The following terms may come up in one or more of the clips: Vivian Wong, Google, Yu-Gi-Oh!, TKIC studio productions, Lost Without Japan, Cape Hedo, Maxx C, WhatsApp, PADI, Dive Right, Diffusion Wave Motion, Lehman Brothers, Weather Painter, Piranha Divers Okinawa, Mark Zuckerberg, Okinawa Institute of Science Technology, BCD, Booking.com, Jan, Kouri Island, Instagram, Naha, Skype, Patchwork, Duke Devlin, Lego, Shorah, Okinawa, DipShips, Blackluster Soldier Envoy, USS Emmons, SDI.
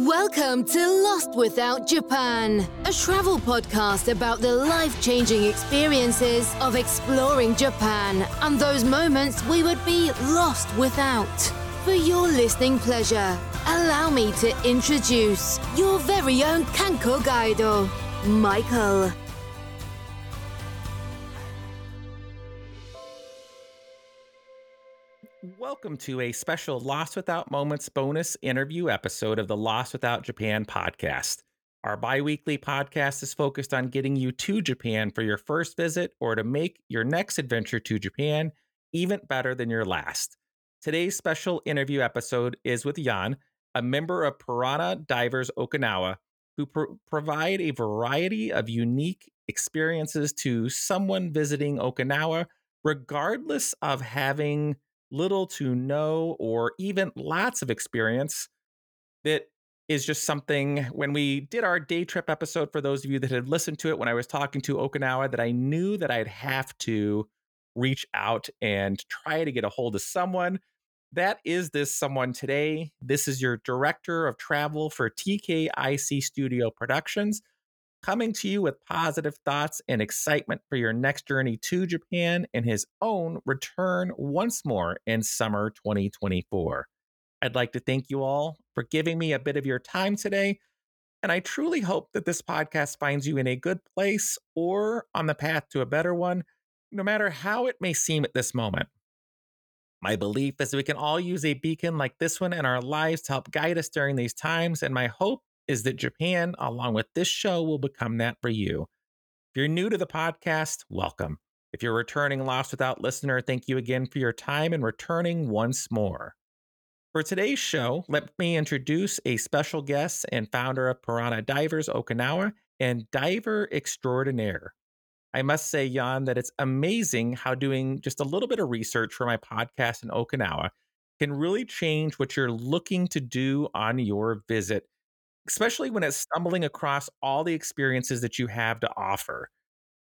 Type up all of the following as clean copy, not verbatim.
Welcome to Lost Without Japan, a travel podcast about the life-changing experiences of exploring Japan and those moments we would be lost without. For your listening pleasure, allow me to introduce your very own Kanko Gaido, Michael. Welcome to a special Lost Without Moments bonus interview episode of the Lost Without Japan podcast. Our bi-weekly podcast is focused on getting you to Japan for your first visit or to make your next adventure to Japan even better than your last. Today's special interview episode is with Jan, a member of Piranha Divers Okinawa, who provide a variety of unique experiences to someone visiting Okinawa, regardless of having little to no or even lots of experience. That is just something, when we did our day trip episode, for those of you that had listened to it when I was talking to Okinawa, that I knew that I'd have to reach out and try to get a hold of someone. That is this someone today. This is your director of travel for TKIC Studio Productions, coming to you with positive thoughts and excitement for your next journey to Japan and his own return once more in summer 2024. I'd like to thank you all for giving me a bit of your time today, and I truly hope that this podcast finds you in a good place or on the path to a better one, no matter how it may seem at this moment. My belief is we can all use a beacon like this one in our lives to help guide us during these times, and my hope is that Japan, along with this show, will become that for you. If you're new to the podcast, welcome. If you're returning Lost Without listener, thank you again for your time and returning once more. For today's show, let me introduce a special guest and founder of Piranha Divers Okinawa and diver extraordinaire. I must say, Jan, that it's amazing how doing just a little bit of research for my podcast in Okinawa can really change what you're looking to do on your visit, especially when it's stumbling across all the experiences that you have to offer.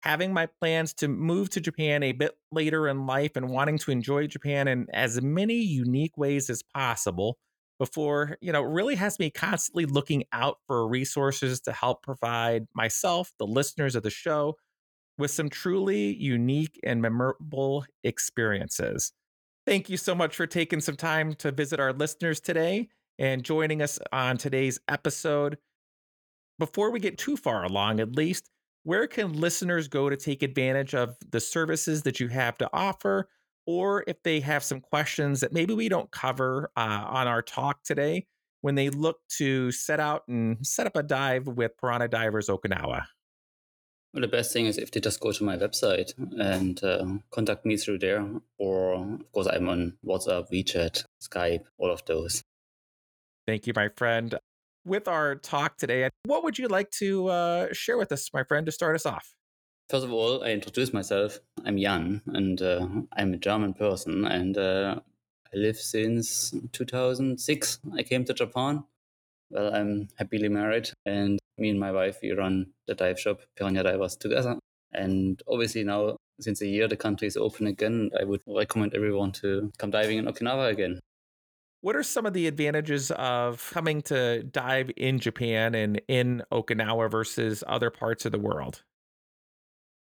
Having my plans to move to Japan a bit later in life and wanting to enjoy Japan in as many unique ways as possible before, really has me constantly looking out for resources to help provide myself, the listeners of the show, with some truly unique and memorable experiences. Thank you so much for taking some time to visit our listeners today and joining us on today's episode. Before we get too far along, at least, where can listeners go to take advantage of the services that you have to offer? Or if they have some questions that maybe we don't cover on our talk today, when they look to set up a dive with Piranha Divers Okinawa? Well, the best thing is if they just go to my website and contact me through there. Or, of course, I'm on WhatsApp, WeChat, Skype, all of those. Thank you, my friend. With our talk today, what would you like to share with us, my friend, to start us off? First of all, I introduce myself. I'm Jan, and I'm a German person, and I live since 2006. I came to Japan. Well, I'm happily married, and me and my wife, we run the dive shop, Piranha Divers, together. And obviously now, since a year, the country is open again. I would recommend everyone to come diving in Okinawa again. What are some of the advantages of coming to dive in Japan and in Okinawa versus other parts of the world?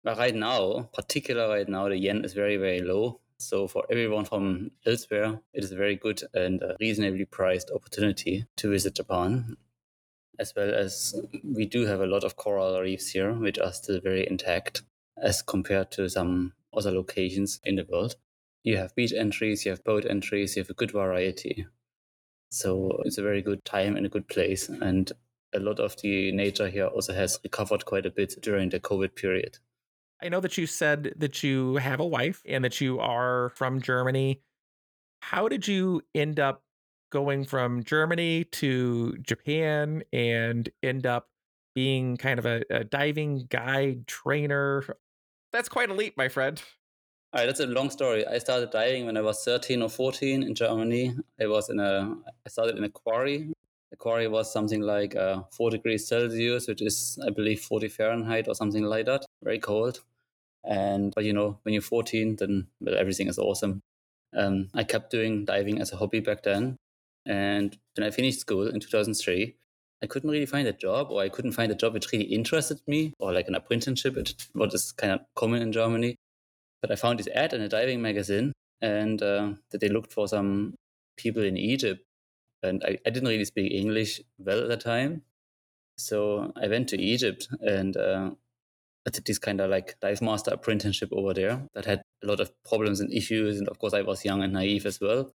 Right now, the yen is very, very low. So for everyone from elsewhere, it is a very good and reasonably priced opportunity to visit Japan. As well as we do have a lot of coral reefs here, which are still very intact as compared to some other locations in the world. You have beach entries, you have boat entries, you have a good variety. So it's a very good time and a good place. And a lot of the nature here also has recovered quite a bit during the COVID period. I know that you said that you have a wife and that you are from Germany. How did you end up going from Germany to Japan and end up being kind of a diving guide trainer? That's quite a leap, my friend. All right, that's a long story. I started diving when I was 13 or 14 in Germany. I started in a quarry. The quarry was something like 4 degrees Celsius, which is, I believe, 40 Fahrenheit or something like that. Very cold. But when you're 14, then everything is awesome. I kept doing diving as a hobby back then. And when I finished school in 2003, I couldn't really find a job, or I couldn't find a job which really interested me, or like an apprenticeship, what is kind of common in Germany. But I found this ad in a diving magazine, and that they looked for some people in Egypt. And I didn't really speak English well at the time. So I went to Egypt and I did this kind of like dive master apprenticeship over there that had a lot of problems and issues. And of course, I was young and naive as well.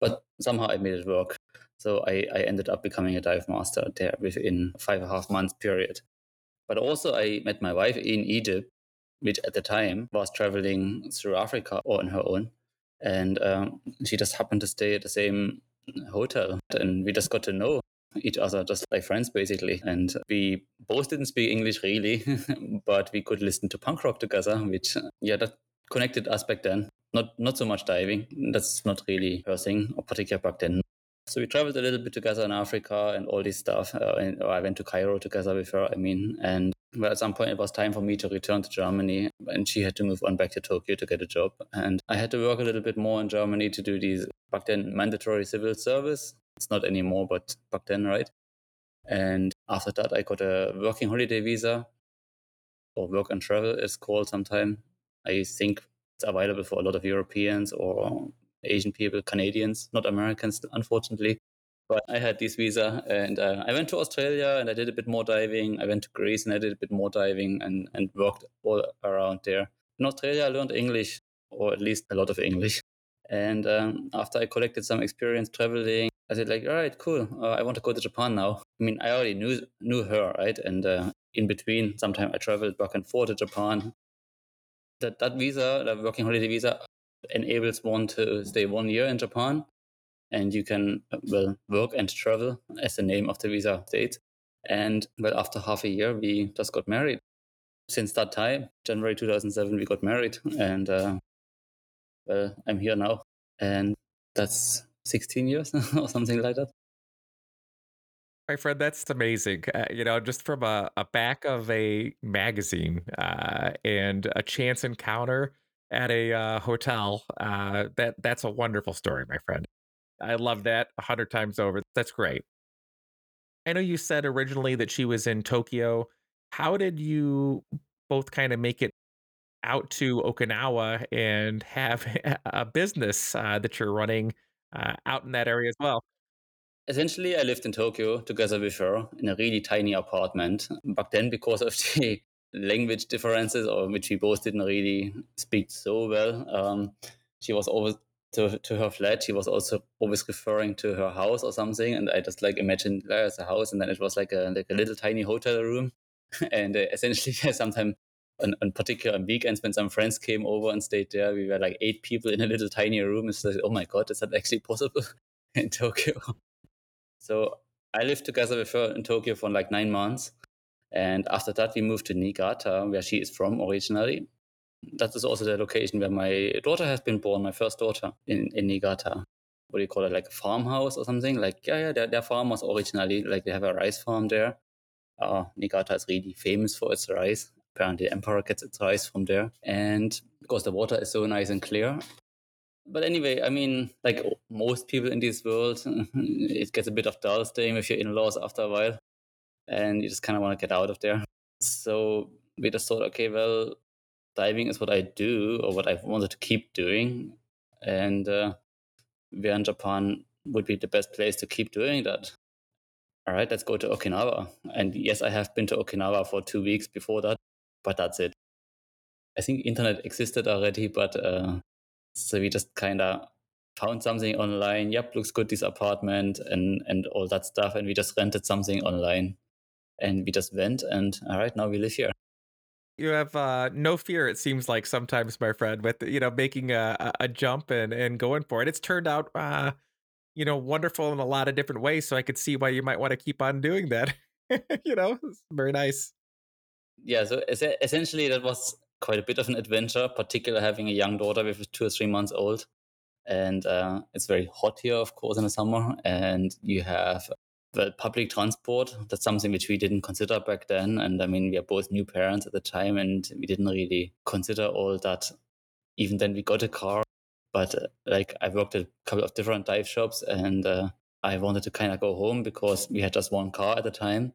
But somehow I made it work. So I ended up becoming a dive master there within 5.5 months period. But also I met my wife in Egypt, which at the time was traveling through Africa on her own. And she just happened to stay at the same hotel. And we just got to know each other just like friends, basically. And we both didn't speak English really, but we could listen to punk rock together, which, yeah, that connected us back then. Not so much diving. That's not really her thing, or particular back then. So we traveled a little bit together in Africa and all this stuff. And I went to Cairo together with her, and well, at some point it was time for me to return to Germany, and she had to move on back to Tokyo to get a job. And I had to work a little bit more in Germany to do these, back then, mandatory civil service. It's not anymore, but back then, right? And after that, I got a working holiday visa, or work and travel, it's called sometime. I think it's available for a lot of Europeans or Asian people, Canadians, not Americans, unfortunately. But I had this visa, and I went to Australia and I did a bit more diving. I went to Greece and I did a bit more diving and worked all around there. In Australia, I learned English, or at least a lot of English. And after I collected some experience traveling, I said, like, all right, cool. I want to go to Japan now. I already knew her, right? And in between, sometime I traveled back and forth to Japan. That visa, the working holiday visa, enables one to stay 1 year in Japan, and you can work and travel, as the name of the visa states. And after half a year, we just got married. Since that time, January 2007, we got married, and I'm here now, and that's 16 years or something like that. My friend, that's amazing. Just from a back of a magazine and a chance encounter at a hotel. That's a wonderful story, my friend. I love that 100 times over. That's great. I know you said originally that she was in Tokyo. How did you both kind of make it out to Okinawa and have a business that you're running out in that area as well? Essentially, I lived in Tokyo together with her in a really tiny apartment. Back then, because of the language differences, or which we both didn't really speak so well, she was always to her flat. She was also always referring to her house or something, and I just imagined there's a house, and then it was like a little tiny hotel room. And essentially, sometimes on particular weekends when some friends came over and stayed there, we were 8 people in a little tiny room. It's like, oh my god, is that actually possible in Tokyo? So I lived together with her in Tokyo for 9 months. And after that, we moved to Niigata, where she is from originally. That is also the location where my daughter has been born, my first daughter in Niigata. What do you call it? A farmhouse or something? They're farmers originally. They have a rice farm there. Niigata is really famous for its rice. Apparently, the emperor gets its rice from there. And because the water is so nice and clear. But anyway, most people in this world, it gets a bit of dull staying with your in-laws after a while, and you just kind of want to get out of there. So we just thought, okay, diving is what I do, or what I wanted to keep doing, and where in Japan would be the best place to keep doing that? All right, let's go to Okinawa. And yes, I have been to Okinawa for 2 weeks before that, but that's it. I think internet existed already, but... So we just kind of found something online. Yep, looks good, this apartment and all that stuff. And we just rented something online. And we just went, and all right, now we live here. You have no fear, it seems like sometimes, my friend, with making a jump and going for it. It's turned out, wonderful in a lot of different ways. So I could see why you might want to keep on doing that. It's very nice. Yeah, so essentially that was... quite a bit of an adventure, particularly having a young daughter with 2 or 3 months old. And it's very hot here, of course, in the summer. And you have public transport. That's something which we didn't consider back then. And we are both new parents at the time, and we didn't really consider all that. Even then, we got a car. But I worked at a couple of different dive shops, and I wanted to kind of go home because we had just one car at the time.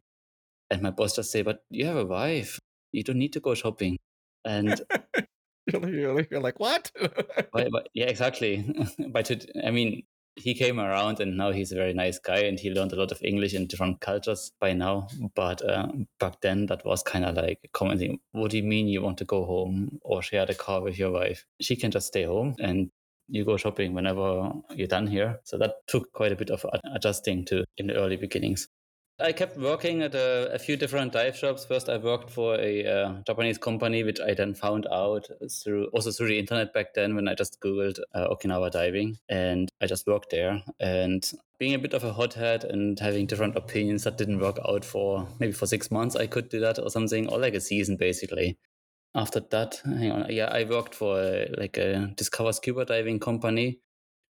And my boss just said, but you have a wife. You don't need to go shopping. And you're like, what? but yeah, exactly. He came around and now he's a very nice guy and he learned a lot of English and different cultures by now. But back then that was kind of like commenting, what do you mean you want to go home or share the car with your wife? She can just stay home and you go shopping whenever you're done here. So that took quite a bit of adjusting to in the early beginnings. I kept working at a few different dive shops. First, I worked for a Japanese company, which I then found out through the internet back then when I just Googled Okinawa diving. And I just worked there. And being a bit of a hothead and having different opinions that didn't work out for 6 months, I could do that or something, or like a season, basically. After that, I worked for a Discover Scuba Diving company.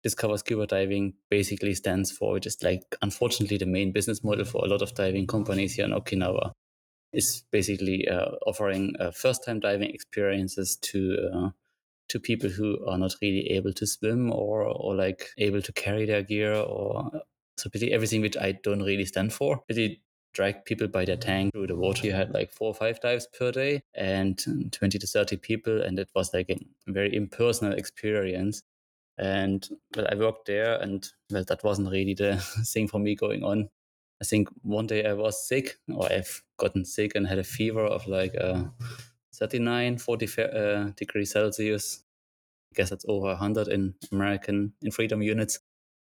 Discover Scuba Diving basically stands for, just like, unfortunately, the main business model for a lot of diving companies here in Okinawa is basically offering first-time diving experiences to people who are not really able to swim or able to carry their gear, or so basically everything which I don't really stand for. It drag people by their tank through the water. You had like 4 or 5 dives per day and 20 to 30 people, and it was like a very impersonal experience. And I worked there, and that wasn't really the thing for me going on. I think one day I was sick, or I've gotten sick and had a fever of 40 degrees Celsius. I guess that's over 100 in freedom units.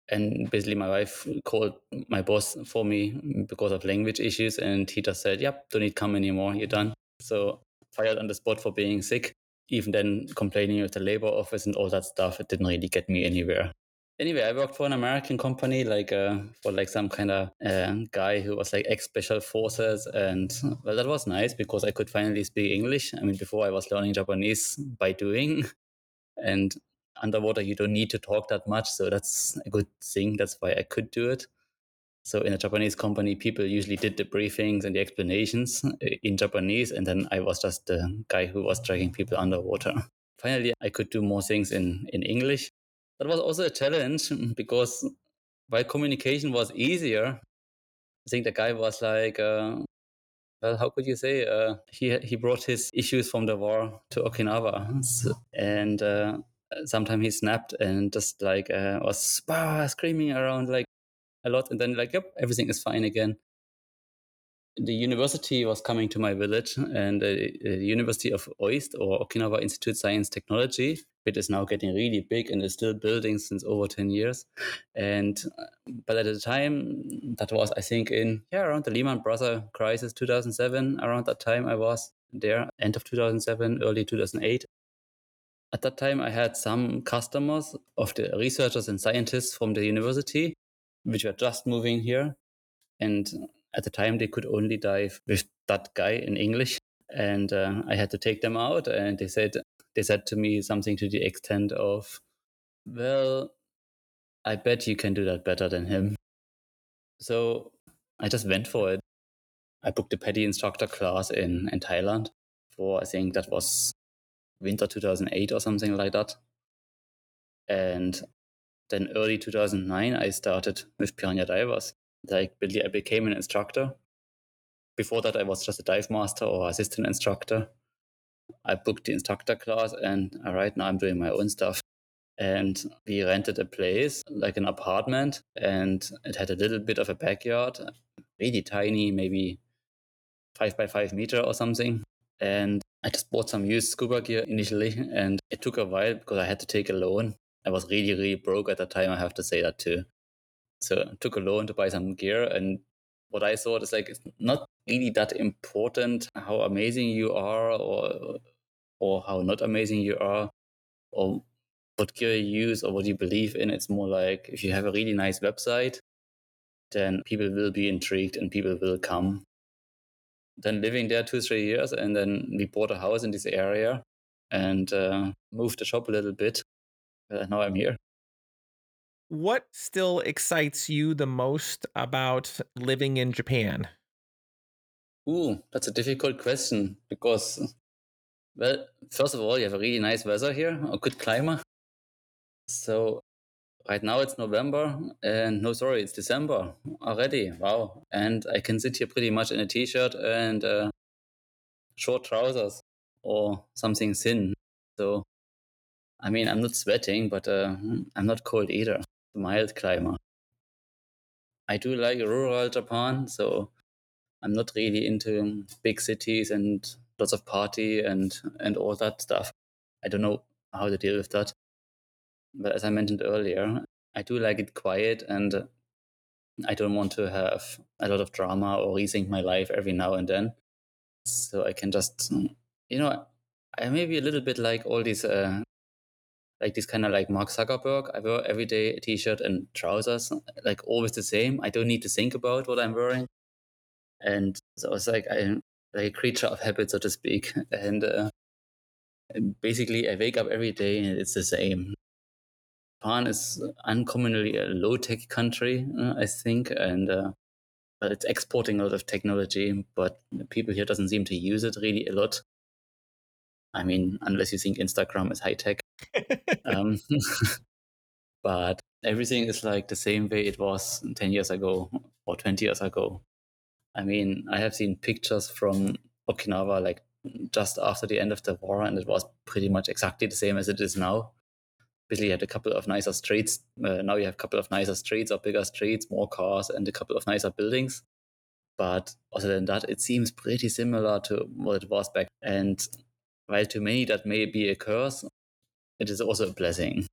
And basically my wife called my boss for me because of language issues, and he just said, yep, don't need come anymore, you're done. So fired on the spot for being sick. Even then, complaining with the labor office and all that stuff, it didn't really get me anywhere. Anyway, I worked for an American company, some kind of guy who was like ex-special forces, and that was nice because I could finally speak English. Before I was learning Japanese by doing, and underwater you don't need to talk that much, so that's a good thing. That's why I could do it. So in a Japanese company, people usually did the briefings and the explanations in Japanese, and then I was just the guy who was dragging people underwater. Finally, I could do more things in English. That was also a challenge because while communication was easier, I think the guy was like, how could you say? He brought his issues from the war to Okinawa, and sometimes he snapped and just was screaming around a lot, and then everything is fine again. The university was coming to my village, and the University of OIST, or Okinawa Institute of Science Technology, which is now getting really big and is still building since over 10 years. But at the time, that was, I think, around the Lehman Brothers crisis, 2007. Around that time I was there, end of 2007, early 2008. At that time I had some customers of the researchers and scientists from the university, which were just moving here. And at the time, they could only dive with that guy in English. And I had to take them out. And they said to me something to the extent of, well, I bet you can do that better than him. So I just went for it. I booked a PADI instructor class in Thailand for, I think that was winter 2008 or something like that. And then early 2009, I started with Piranha Divers. I became an instructor. Before that, I was just a dive master or assistant instructor. I booked the instructor class, and right now I'm doing my own stuff. And we rented a place, like an apartment, and it had a little bit of a backyard, really tiny, maybe 5 by 5 meter or something. And I just bought some used scuba gear initially, and it took a while because I had to take a loan. I was really, really broke at that time, I have to say that too. So I took a loan to buy some gear, and what I thought is it's not really that important how amazing you are or how not amazing you are or what gear you use or what you believe in. It's more like if you have a really nice website, then people will be intrigued and people will come. Then living there 2-3 years, and then we bought a house in this area and moved the shop a little bit. Now I'm here. What still excites you the most about living in Japan? Ooh, that's a difficult question because, well, first of all, you have a really nice weather here, a good climate. So Right now it's November, and no, sorry, it's December already. Wow. And I can sit here pretty much in a t-shirt and short trousers or something thin. So, I mean, I'm not sweating, but I'm not cold either. Mild climber. I do like rural Japan, so I'm not really into big cities and lots of party and all that stuff. I don't know how to deal with that. But as I mentioned earlier, I do like it quiet, and I don't want to have a lot of drama or rethink my life every now and then. So I can just, you know, I may be a little bit like all these, like this kind of like Mark Zuckerberg. I wear every day a t-shirt and trousers, like always the same. I don't need to think about what I'm wearing. And so it's like I'm like a creature of habit, so to speak. And basically I wake up every day and it's the same. Japan is uncommonly a low-tech country, I think, and it's exporting a lot of technology, but people here doesn't seem to use it really a lot. I mean, unless you think Instagram is high-tech. But everything is like the same way it was 10 years ago or 20 years ago. I mean, I have seen pictures from Okinawa like just after the end of the war, and it was pretty much exactly the same as it is now. You had a couple of nicer streets. Now you have a couple of nicer streets or bigger streets, more cars, and a couple of nicer buildings. But other than that, it seems pretty similar to what it was back. And while to many that may be a curse, it is also a blessing.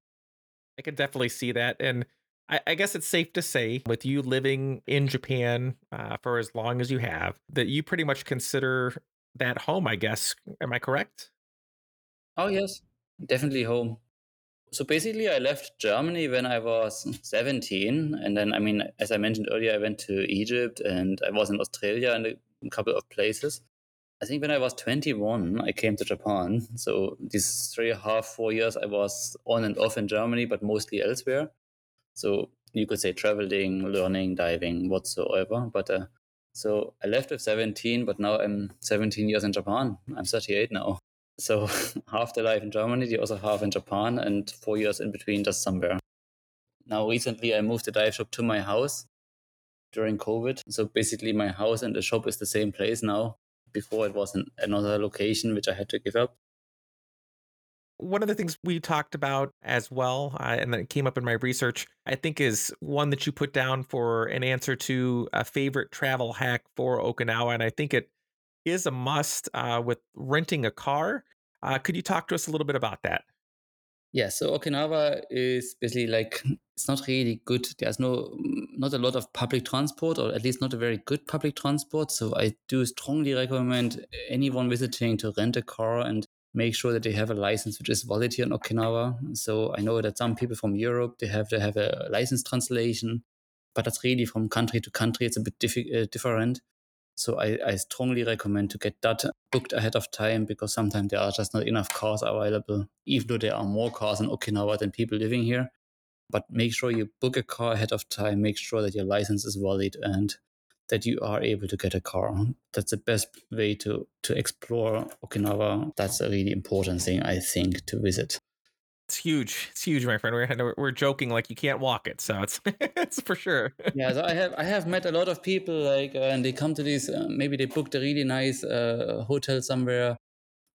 I can definitely see that. And I guess it's safe to say, with you living in Japan for as long as you have, that you pretty much consider that home, I guess. Am I correct? Oh, yes, definitely home. So basically, I left Germany when I was 17. And then, I mean, as I mentioned earlier, I went to Egypt and I was in Australia and a couple of places. I think when I was 21, I came to Japan. So these 3.5, 4 years, I was on and off in Germany, but mostly elsewhere. So you could say traveling, learning, diving, whatsoever. But so I left with 17, but now I'm 17 years in Japan. I'm 38 now. So half the life in Germany, the other half in Japan, and 4 years in between just somewhere. Now recently I moved the dive shop to my house during COVID. So basically my house and the shop is the same place now. Before it was another location which I had to give up. One of the things we talked about as well, and that came up in my research, I think is one that you put down for an answer to a favorite travel hack for Okinawa, and I think it is a must with renting a car. Could you talk to us a little bit about that? Yeah, so Okinawa is basically like, it's not really good. There's not a lot of public transport, or at least not a very good public transport. So I do strongly recommend anyone visiting to rent a car and make sure that they have a license which is valid here in Okinawa. So I know that some people from Europe, they have to have a license translation, but that's really from country to country. It's a bit different. So I strongly recommend to get that booked ahead of time, because sometimes there are just not enough cars available, even though there are more cars in Okinawa than people living here. But make sure you book a car ahead of time, make sure that your license is valid and that you are able to get a car. That's the best way to explore Okinawa. That's a really important thing, I think, to visit. It's huge. It's huge, my friend. We're joking like you can't walk it, so it's for sure. Yeah, so I have met a lot of people like, and they come to these. Maybe they booked a really nice hotel somewhere,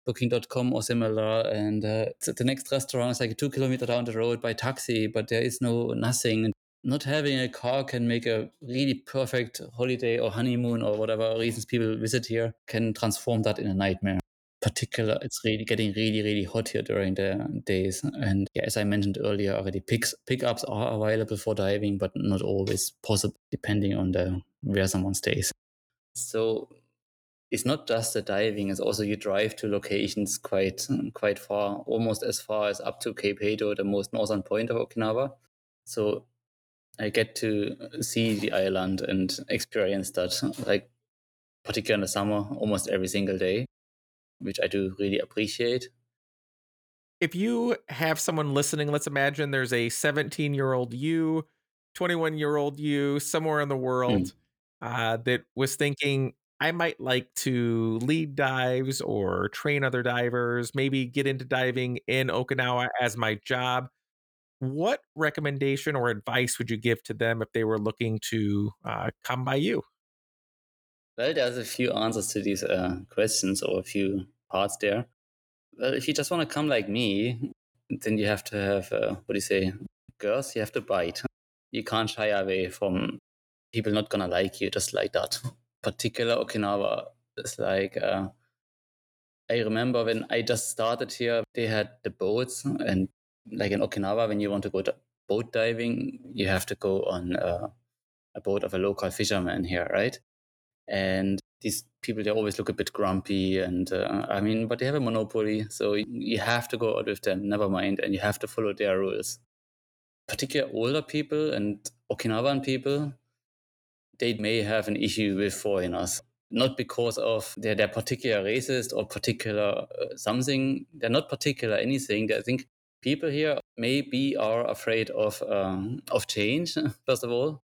Booking.com or similar, and the next restaurant is like 2 kilometers down the road by taxi, but there is nothing. Not having a car can make a really perfect holiday or honeymoon or whatever reasons people visit here can transform that in a nightmare. Particular, it's really getting really, really hot here during the days. And yeah, as I mentioned earlier already, pickups are available for diving, but not always possible, depending on where someone stays. So it's not just the diving, it's also you drive to locations quite far, almost as far as up to Cape Hedo, the most northern point of Okinawa. So I get to see the island and experience that, like particularly in the summer, almost every single day, which I do really appreciate. If you have someone listening, let's imagine there's a 17-year-old you, 21-year-old you, somewhere in the world that was thinking, I might like to lead dives or train other divers, maybe get into diving in Okinawa as my job. What recommendation or advice would you give to them if they were looking to come by you? Well, there's a few answers to these questions, or a few parts there. Well, if you just want to come like me, then you have to have, girls, you have to bite. You can't shy away from people not going to like you just like that. Particular Okinawa is like, I remember when I just started here, they had the boats, and like in Okinawa, when you want to go to boat diving, you have to go on a boat of a local fisherman here, right? And these people, they always look a bit grumpy, and but they have a monopoly, so you have to go out with them, never mind, and you have to follow their rules. Particularly older people and Okinawan people, they may have an issue with foreigners, not because of they're particular racist or particular something. They're not particular anything. I think people here maybe are afraid of change, first of all.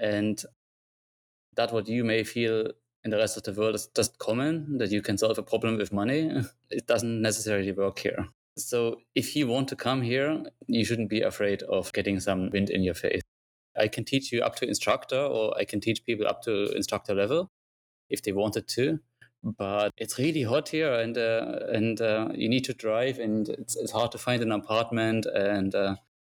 And that what you may feel in the rest of the world is just common, that you can solve a problem with money. It doesn't necessarily work here. So if you want to come here, you shouldn't be afraid of getting some wind in your face. I can teach you up to instructor, or I can teach people up to instructor level if they wanted to. But it's really hot here, and you need to drive, and it's hard to find an apartment, and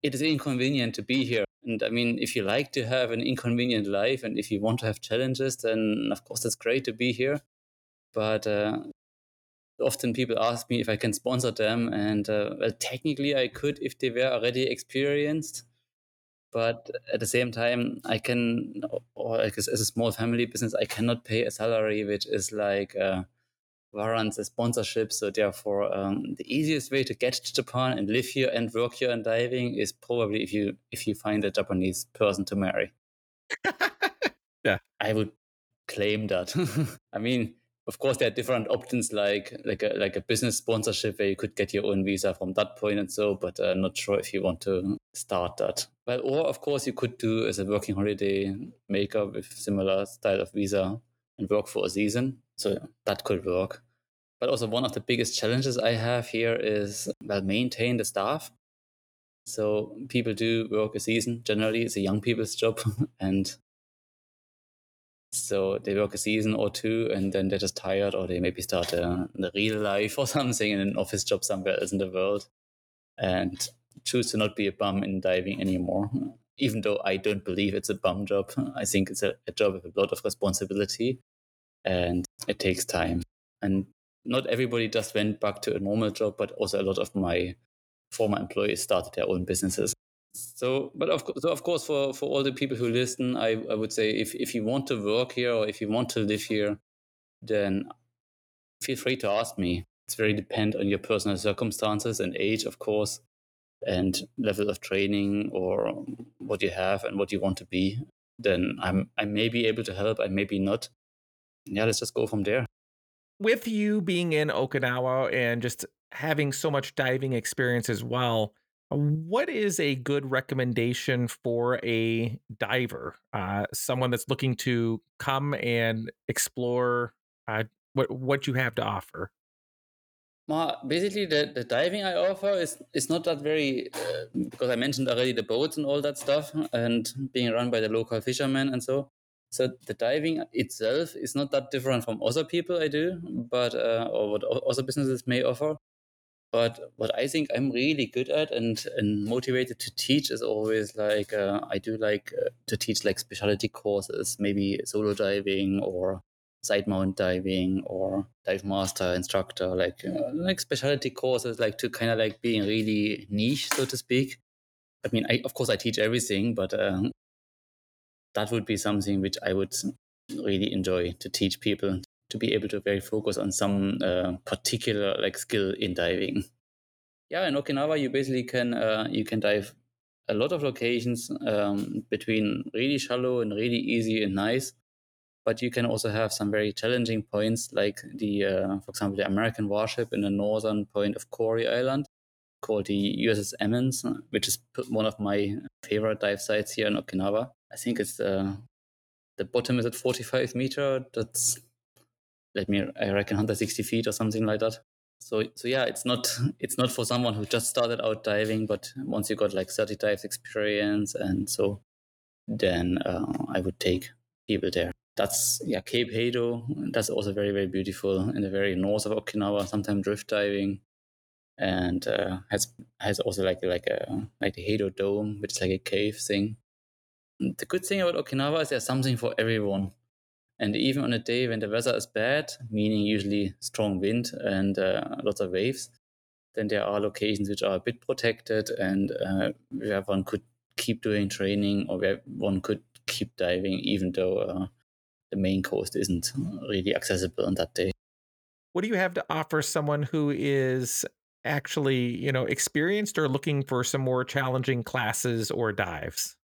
it is inconvenient to be here. And if you like to have an inconvenient life, and if you want to have challenges, then of course it's great to be here. But often people ask me if I can sponsor them, and technically I could if they were already experienced. But at the same time, as a small family business, I cannot pay a salary which is like warrants a sponsorship. So therefore, the easiest way to get to Japan and live here and work here and diving is probably if you find a Japanese person to marry. Yeah, I would claim that. Of course, there are different options, like a business sponsorship where you could get your own visa from that point and so, but I'm not sure if you want to start that. Well, or, of course, you could do as a working holiday maker with similar style of visa and work for a season. So that could work. But also one of the biggest challenges I have here is, maintain the staff. So people do work a season. Generally, it's a young people's job. And so they work a season or two, and then they're just tired, or they maybe start a real life or something in an office job somewhere else in the world, and choose to not be a bum in diving anymore. Even though I don't believe it's a bum job, I think it's a job with a lot of responsibility, and it takes time. And not everybody just went back to a normal job, but also a lot of my former employees started their own businesses. So, of course, for all the people who listen, I would say if you want to work here or if you want to live here, then feel free to ask me. It's very dependent on your personal circumstances and age, of course, and level of training or what you have and what you want to be. Then I may be able to help. I may be not. Yeah, let's just go from there. With you being in Okinawa and just having so much diving experience as well, what is a good recommendation for a diver, someone that's looking to come and explore what you have to offer? Well, basically, the diving I offer is not that very, because I mentioned already the boats and all that stuff and being run by the local fishermen and so. So the diving itself is not that different from other people I do, but or what other businesses may offer. But what I think I'm really good at and motivated to teach is always like, I do like to teach like specialty courses, maybe solo diving or side mount diving or dive master instructor, like specialty courses, like to kind of like being really niche, so to speak. Of course I teach everything, but that would be something which I would really enjoy to teach people, to be able to very focus on some particular like skill in diving. Yeah, in Okinawa you basically can dive a lot of locations between really shallow and really easy and nice, but you can also have some very challenging points like the, for example, the American warship in the northern point of Kouri Island called the USS Emmons, which is one of my favorite dive sites here in Okinawa. I think it's the bottom is at 45 meters. I reckon 160 feet or something like that. So yeah, it's not for someone who just started out diving, but once you got like 30 dives experience, and so then I would take people there. That's Cape Hedo. That's also very, very beautiful in the very north of Okinawa. Sometimes drift diving, and has also like the Hedo Dome, which is like a cave thing. And the good thing about Okinawa is there's something for everyone. And even on a day when the weather is bad, meaning usually strong wind and lots of waves, then there are locations which are a bit protected and where one could keep doing training or where one could keep diving, even though the main coast isn't really accessible on that day. What do you have to offer someone who is actually, experienced or looking for some more challenging classes or dives?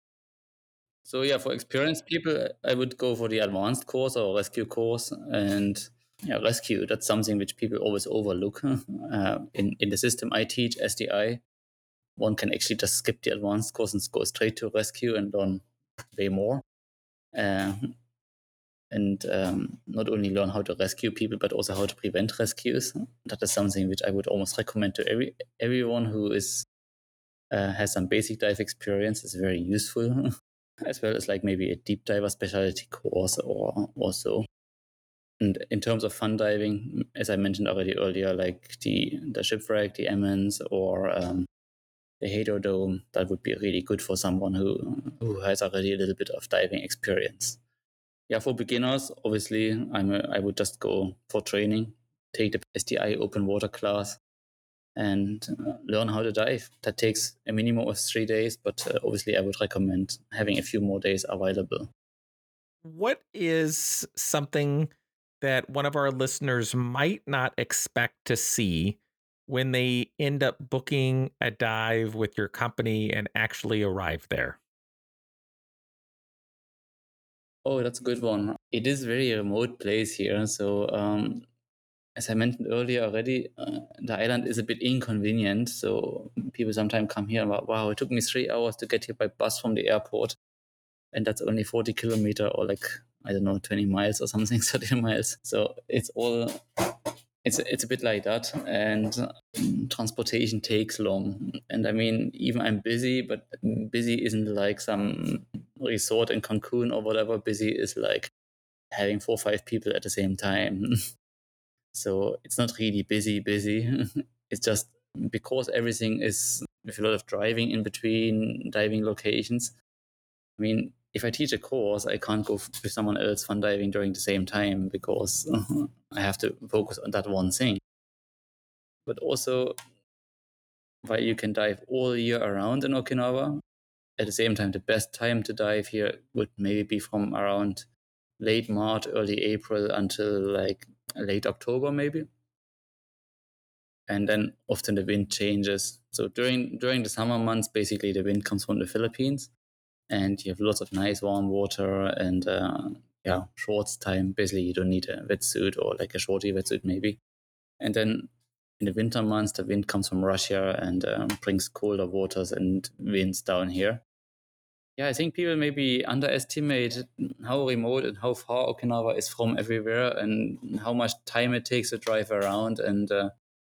So for experienced people, I would go for the advanced course or rescue course. And rescue, that's something which people always overlook. In the system I teach, SDI, one can actually just skip the advanced course and go straight to rescue and learn way more. Not only learn how to rescue people, but also how to prevent rescues. That is something which I would almost recommend to everyone who is has some basic dive experience. It's very useful. As well as like maybe a deep diver specialty course or so. And in terms of fun diving, as I mentioned already earlier, like the shipwreck, the Emmons, or the Hedo Dome, that would be really good for someone who has already a little bit of diving experience. For beginners, obviously, I would just go for training, take the SDI open water class, and learn how to dive. That takes a minimum of 3 days, but obviously I would recommend having a few more days available. What is something that one of our listeners might not expect to see when they end up booking a dive with your company and actually arrive there? Oh, that's a good one. It is a very remote place here, so as I mentioned earlier already, the island is a bit inconvenient. So people sometimes come here and wow, it took me 3 hours to get here by bus from the airport. And that's only 40 kilometers or 20 miles or something, 30 miles. So it's a bit like that. And transportation takes long. And I mean, even I'm busy, but busy isn't like some resort in Cancun or whatever. Busy is like having 4 or 5 people at the same time. So it's not really busy. It's just because everything is with a lot of driving in between diving locations. I mean, if I teach a course, I can't go with someone else fun diving during the same time because I have to focus on that one thing. But also, while you can dive all year around in Okinawa, at the same time, the best time to dive here would maybe be from around late March, early April until late October maybe, and then often the wind changes. So during the summer months, basically the wind comes from the Philippines, and you have lots of nice warm water and shorts time. Basically, you don't need a wetsuit or a shorty wetsuit maybe. And then in the winter months, the wind comes from Russia and brings colder waters and winds down here. I think people maybe underestimate how remote and how far Okinawa is from everywhere and how much time it takes to drive around. And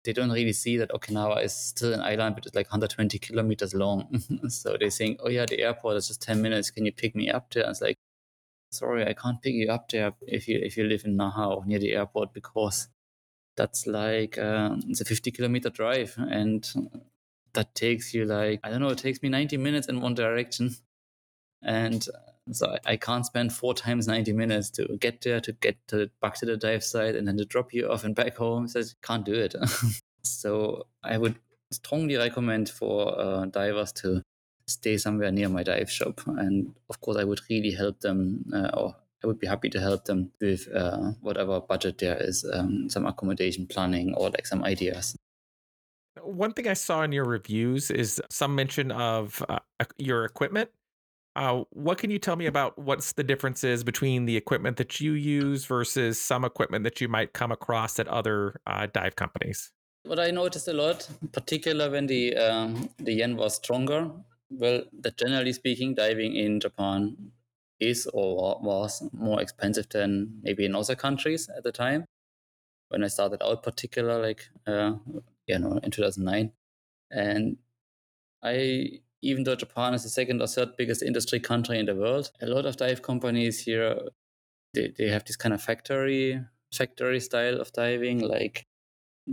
they don't really see that Okinawa is still an island, but it's 120 kilometers long. So they think, oh yeah, the airport is just 10 minutes. Can you pick me up there? And it's like, sorry, I can't pick you up there if you live in Naha or near the airport, because that's it's a 50 kilometer drive. And that takes you it takes me 90 minutes in one direction. And so I can't spend 4 times 90 minutes to get there, to get back to the dive site, and then to drop you off and back home. So I can't do it. So I would strongly recommend for divers to stay somewhere near my dive shop. And of course, I would really help them, or I would be happy to help them with whatever budget there is, some accommodation planning or some ideas. One thing I saw in your reviews is some mention of your equipment. What can you tell me about what's the differences between the equipment that you use versus some equipment that you might come across at other dive companies? What I noticed a lot, particularly when the yen was stronger, well, that generally speaking, diving in Japan is or was more expensive than maybe in other countries at the time. when I started out, particular, in 2009. And even though Japan is the second or third biggest industry country in the world, a lot of dive companies here, they have this kind of factory style of diving, like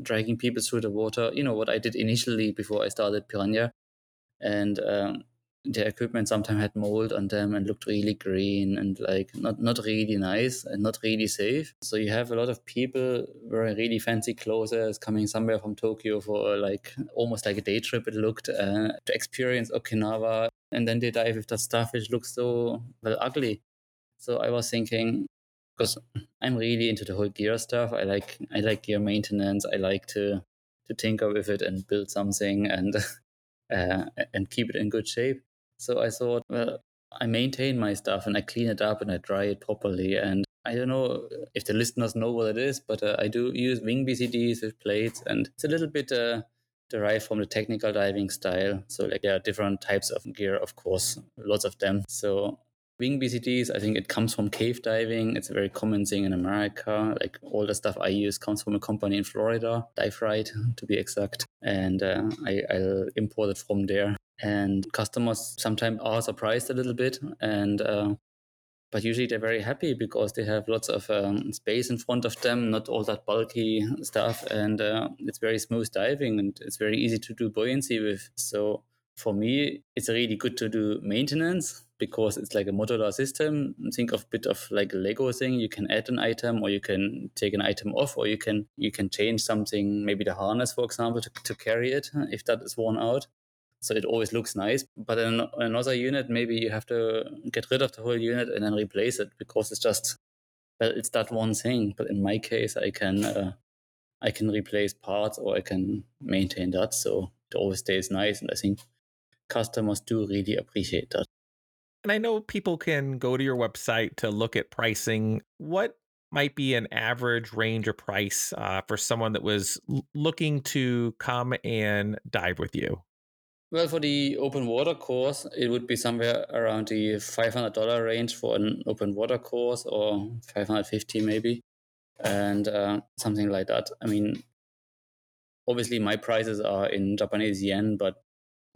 dragging people through the water. You know, what I did initially before I started Piranha. And their equipment sometimes had mold on them and looked really green and not really nice and not really safe. So you have a lot of people wearing really fancy clothes coming somewhere from Tokyo for almost like a day trip, it looked, to experience Okinawa. And then they dive with that stuff which looks so ugly. So I was thinking, because I'm really into the whole gear stuff. I like gear maintenance. I like to tinker with it and build something and keep it in good shape. So I thought, well, I maintain my stuff and I clean it up and I dry it properly. And I don't know if the listeners know what it is, but I do use wing BCDs with plates, and it's a little bit derived from the technical diving style. So there are different types of gear, of course, lots of them. So wing BCDs, I think it comes from cave diving. It's a very common thing in America. All the stuff I use comes from a company in Florida, Dive Right, to be exact. And I'll import it from there. And customers sometimes are surprised a little bit. And but usually they're very happy because they have lots of space in front of them, not all that bulky stuff. And it's very smooth diving and it's very easy to do buoyancy with. So for me, it's really good to do maintenance, because it's like a modular system. Think of a bit of like a Lego thing. You can add an item, or you can take an item off, or you can change something, maybe the harness, for example, to carry it if that is worn out. So it always looks nice. But in another unit, maybe you have to get rid of the whole unit and then replace it because it's just, well, it's that one thing. But in my case, I can replace parts, or I can maintain that. So it always stays nice. And I think customers do really appreciate that. And I know people can go to your website to look at pricing. What might be an average range of price for someone that was looking to come and dive with you? Well, for the open water course, it would be somewhere around the $500 range for an open water course, or $550 maybe, and something like that. I mean, obviously my prices are in Japanese yen, but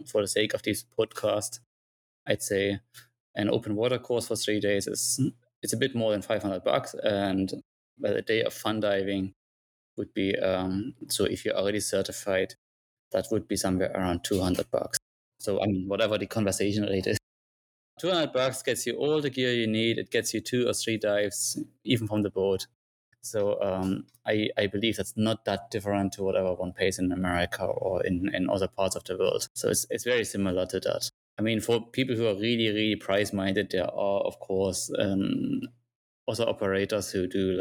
for the sake of this podcast, I'd say an open water course for 3 days it's a bit more than $500, and a day of fun diving would be so if you're already certified, that would be somewhere around $200. So I mean, whatever the conversation rate is, $200 gets you all the gear you need. It gets you 2 or 3 dives, even from the boat. So I believe that's not that different to whatever one pays in America or in other parts of the world. So it's very similar to that. I mean, for people who are really, really price-minded, there are, of course, other operators who do,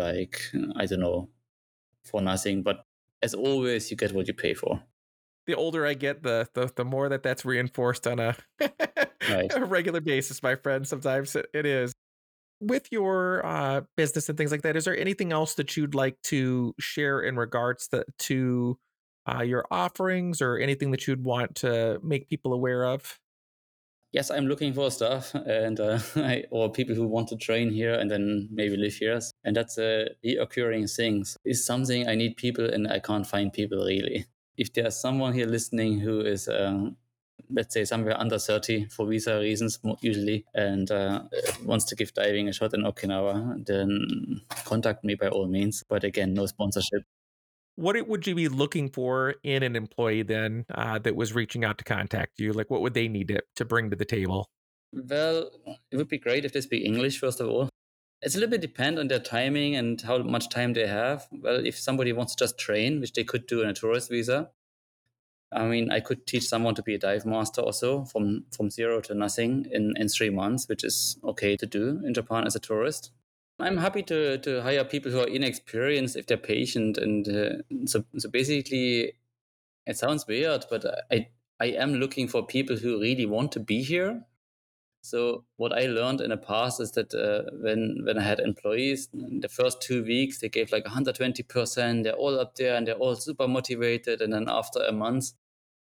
for nothing. But as always, you get what you pay for. The older I get, the more that's reinforced on a, right. a regular basis, my friend. Sometimes it is. With your business and things like that, is there anything else that you'd like to share in regards to your offerings, or anything that you'd want to make people aware of? Yes, I'm looking for staff and or people who want to train here and then maybe live here. And that's a reoccurring thing. It's something I need people, and I can't find people really. If there's someone here listening who is, let's say, somewhere under 30 for visa reasons usually, and wants to give diving a shot in Okinawa, then contact me by all means. But again, no sponsorship. What would you be looking for in an employee then that was reaching out to contact you? What would they need to bring to the table? Well, it would be great if they speak English, first of all. It's a little bit depend on their timing and how much time they have. Well, if somebody wants to just train, which they could do in a tourist visa, I mean, I could teach someone to be a dive master or so from zero to nothing in 3 months, which is okay to do in Japan as a tourist. I'm happy to hire people who are inexperienced if they're patient. And so basically, it sounds weird, but I am looking for people who really want to be here. So what I learned in the past is that when I had employees, the first 2 weeks, they gave 120%. They're all up there and they're all super motivated. And then after a month,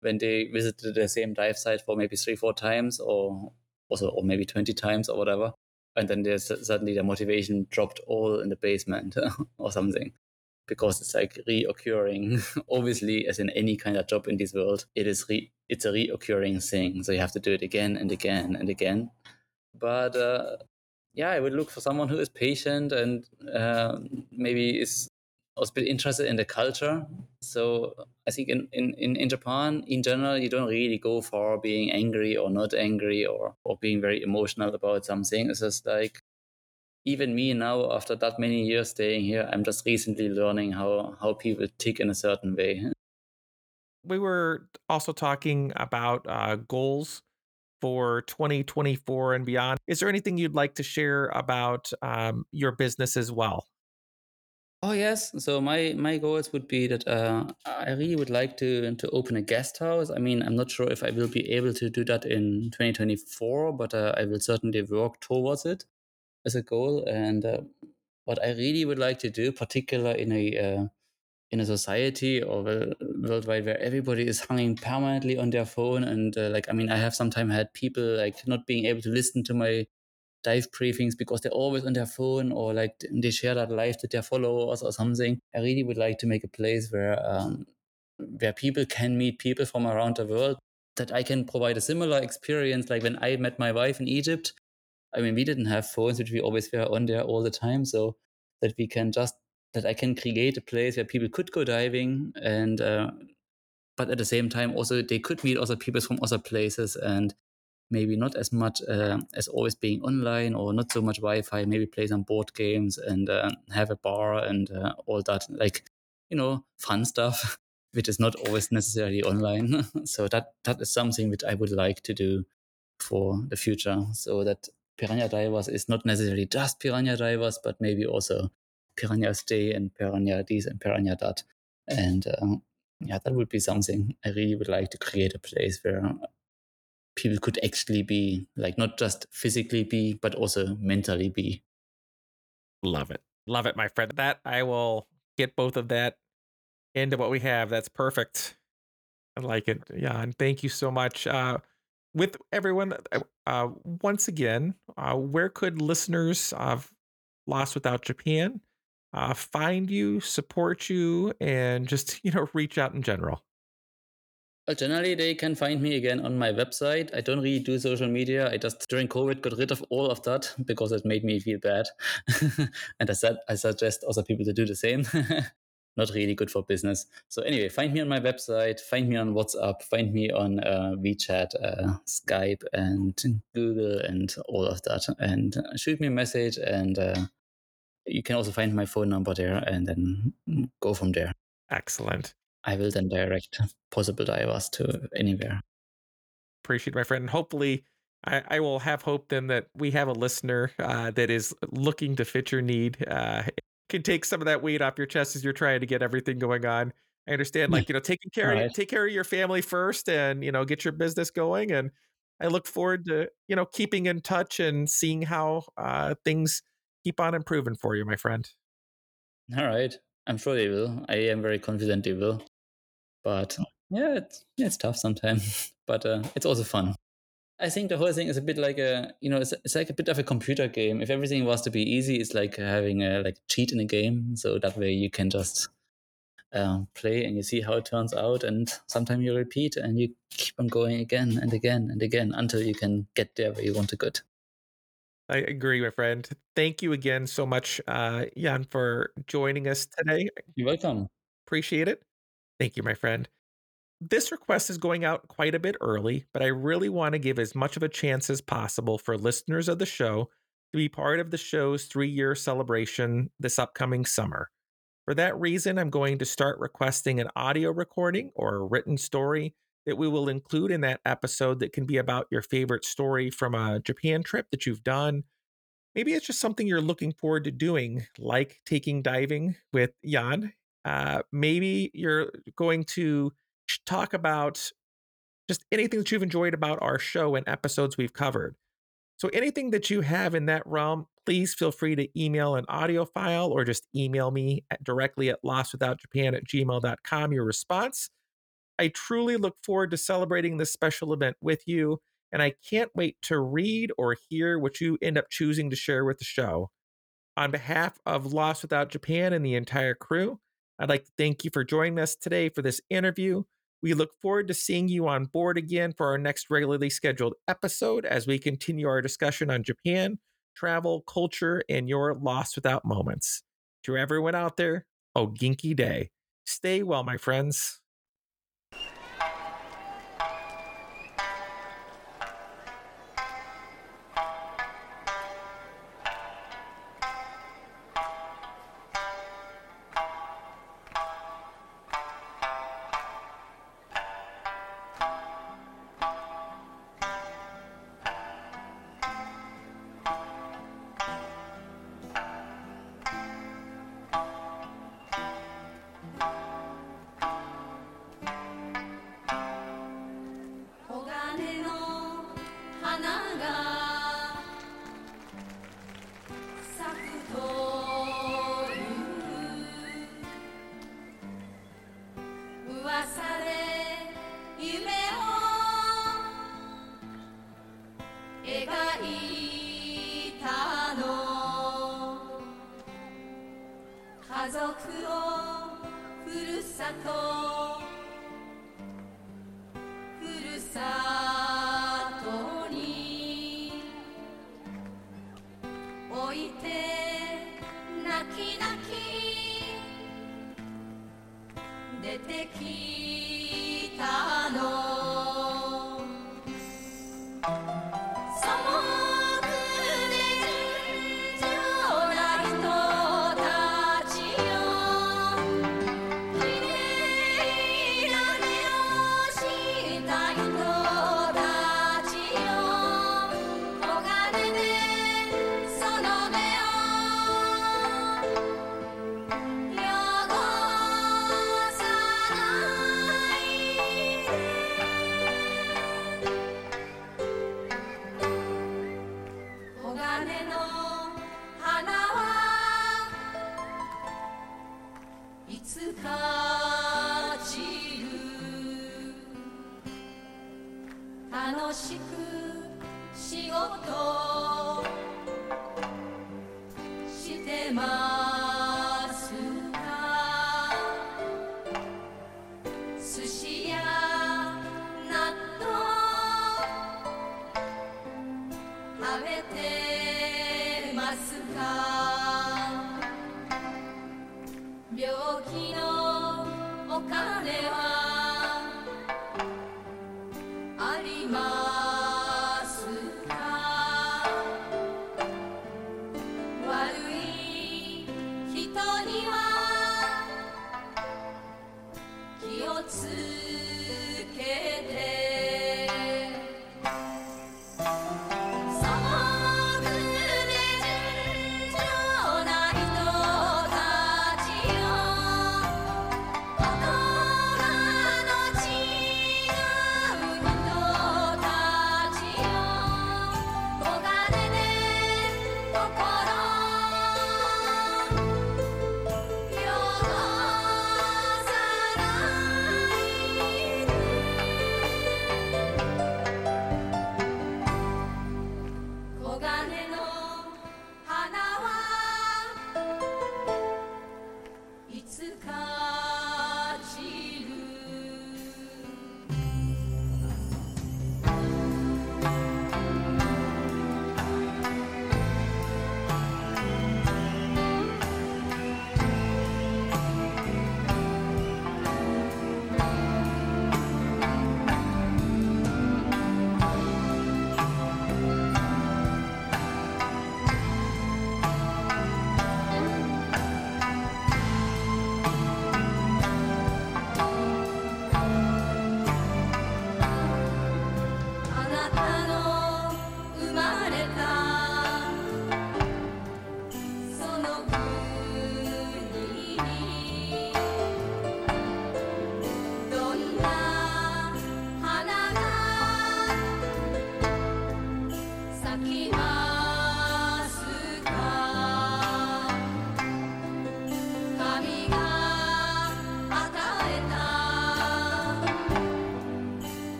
when they visited the same dive site for maybe 3-4 times or maybe 20 times or whatever, and then suddenly their motivation dropped all in the basement or something, because it's like reoccurring. Obviously, as in any kind of job in this world, it is it's a reoccurring thing. So you have to do it again and again and again. But yeah, I would look for someone who is patient and maybe is also a bit interested in the culture. So I think in Japan, in general, you don't really go for being angry or not angry or being very emotional about something. It's just like, even me now, after that many years staying here, I'm just recently learning how people tick in a certain way. We were also talking about goals for 2024 and beyond. Is there anything you'd like to share about your business as well? Oh, yes. So my goals would be that I really would like to open a guest house. I mean, I'm not sure if I will be able to do that in 2024, but I will certainly work towards it as a goal. And what I really would like to do, particularly in a society or worldwide where everybody is hanging permanently on their phone, and I have sometimes had people like not being able to listen to my dive briefings because they're always on their phone, or like they share that life to their followers or something. I really would like to make a place where people can meet people from around the world, that I can provide a similar experience. Like when I met my wife in Egypt, I mean, we didn't have phones, which we always were on there all the time. So that I can create a place where people could go diving, and but at the same time also they could meet other people from other places, and maybe not as much as always being online or not so much Wi-Fi, maybe play some board games and have a bar and all that, like, you know, fun stuff, which is not always necessarily online. So that is something which I would like to do for the future, so that Piranha Divers is not necessarily just Piranha Divers, but maybe also Piranha's Day and Piranha this and Piranha that. And that would be something. I really would like to create a place where people could actually be, like, not just physically be, but also mentally be. Love it. Love it, my friend. That I will get both of that into what we have. That's perfect. I like it. Yeah. And thank you so much. With everyone, once again, where could listeners of Lost Without Japan find you, support you, and just, you know, reach out in general? Well, generally, they can find me again on my website. I don't really do social media. I just, during COVID, got rid of all of that because it made me feel bad. And I suggest other people to do the same. Not really good for business. So anyway, find me on my website, find me on WhatsApp, find me on WeChat, Skype, and Google, and all of that. And shoot me a message, and you can also find my phone number there, and then go from there. Excellent. I will then direct possible divers to anywhere. Appreciate it, my friend. And hopefully, I will have hope then that we have a listener that is looking to fit your need. Can take some of that weight off your chest as you're trying to get everything going on. I understand, like, you know, take care of your family first, and, you know, get your business going. And I look forward to, you know, keeping in touch and seeing how things keep on improving for you, my friend. All right. I'm sure they will. I am very confident they will. But yeah, it's tough sometimes, but it's also fun. I think the whole thing is a bit like it's like a bit of a computer game. If everything was to be easy, it's like having a cheat in a game. So that way you can just play and you see how it turns out. And sometimes you repeat and you keep on going again and again and again until you can get there where you want to go. I agree, my friend. Thank you again so much, Jan, for joining us today. You're welcome. Appreciate it. Thank you, my friend. This request is going out quite a bit early, but I really want to give as much of a chance as possible for listeners of the show to be part of the show's 3-year celebration this upcoming summer. For that reason, I'm going to start requesting an audio recording or a written story that we will include in that episode that can be about your favorite story from a Japan trip that you've done. Maybe it's just something you're looking forward to doing, like taking diving with Jan. Maybe you're going to talk about just anything that you've enjoyed about our show and episodes we've covered. So anything that you have in that realm, please feel free to email an audio file or just email me directly at lostwithoutjapan@gmail.com your response. I truly look forward to celebrating this special event with you, and I can't wait to read or hear what you end up choosing to share with the show. On behalf of Lost Without Japan and the entire crew, I'd like to thank you for joining us today for this interview. We look forward to seeing you on board again for our next regularly scheduled episode as we continue our discussion on Japan, travel, culture, and your Lost Without moments. To everyone out there, Oginki Day. Stay well, my friends.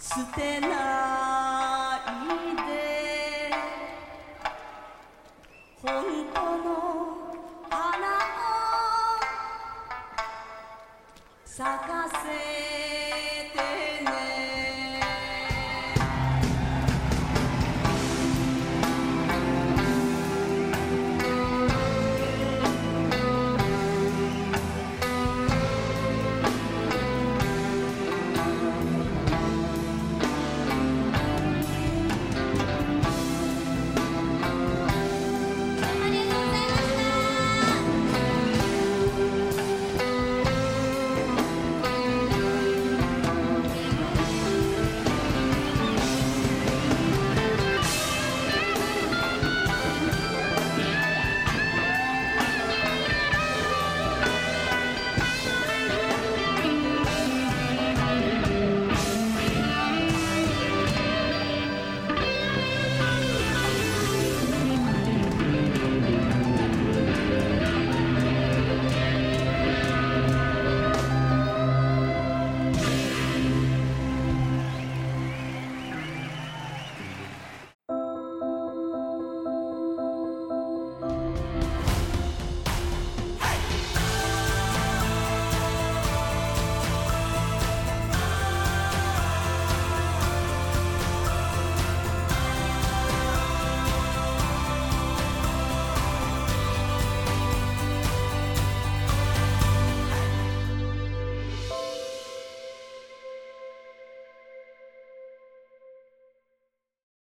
捨てない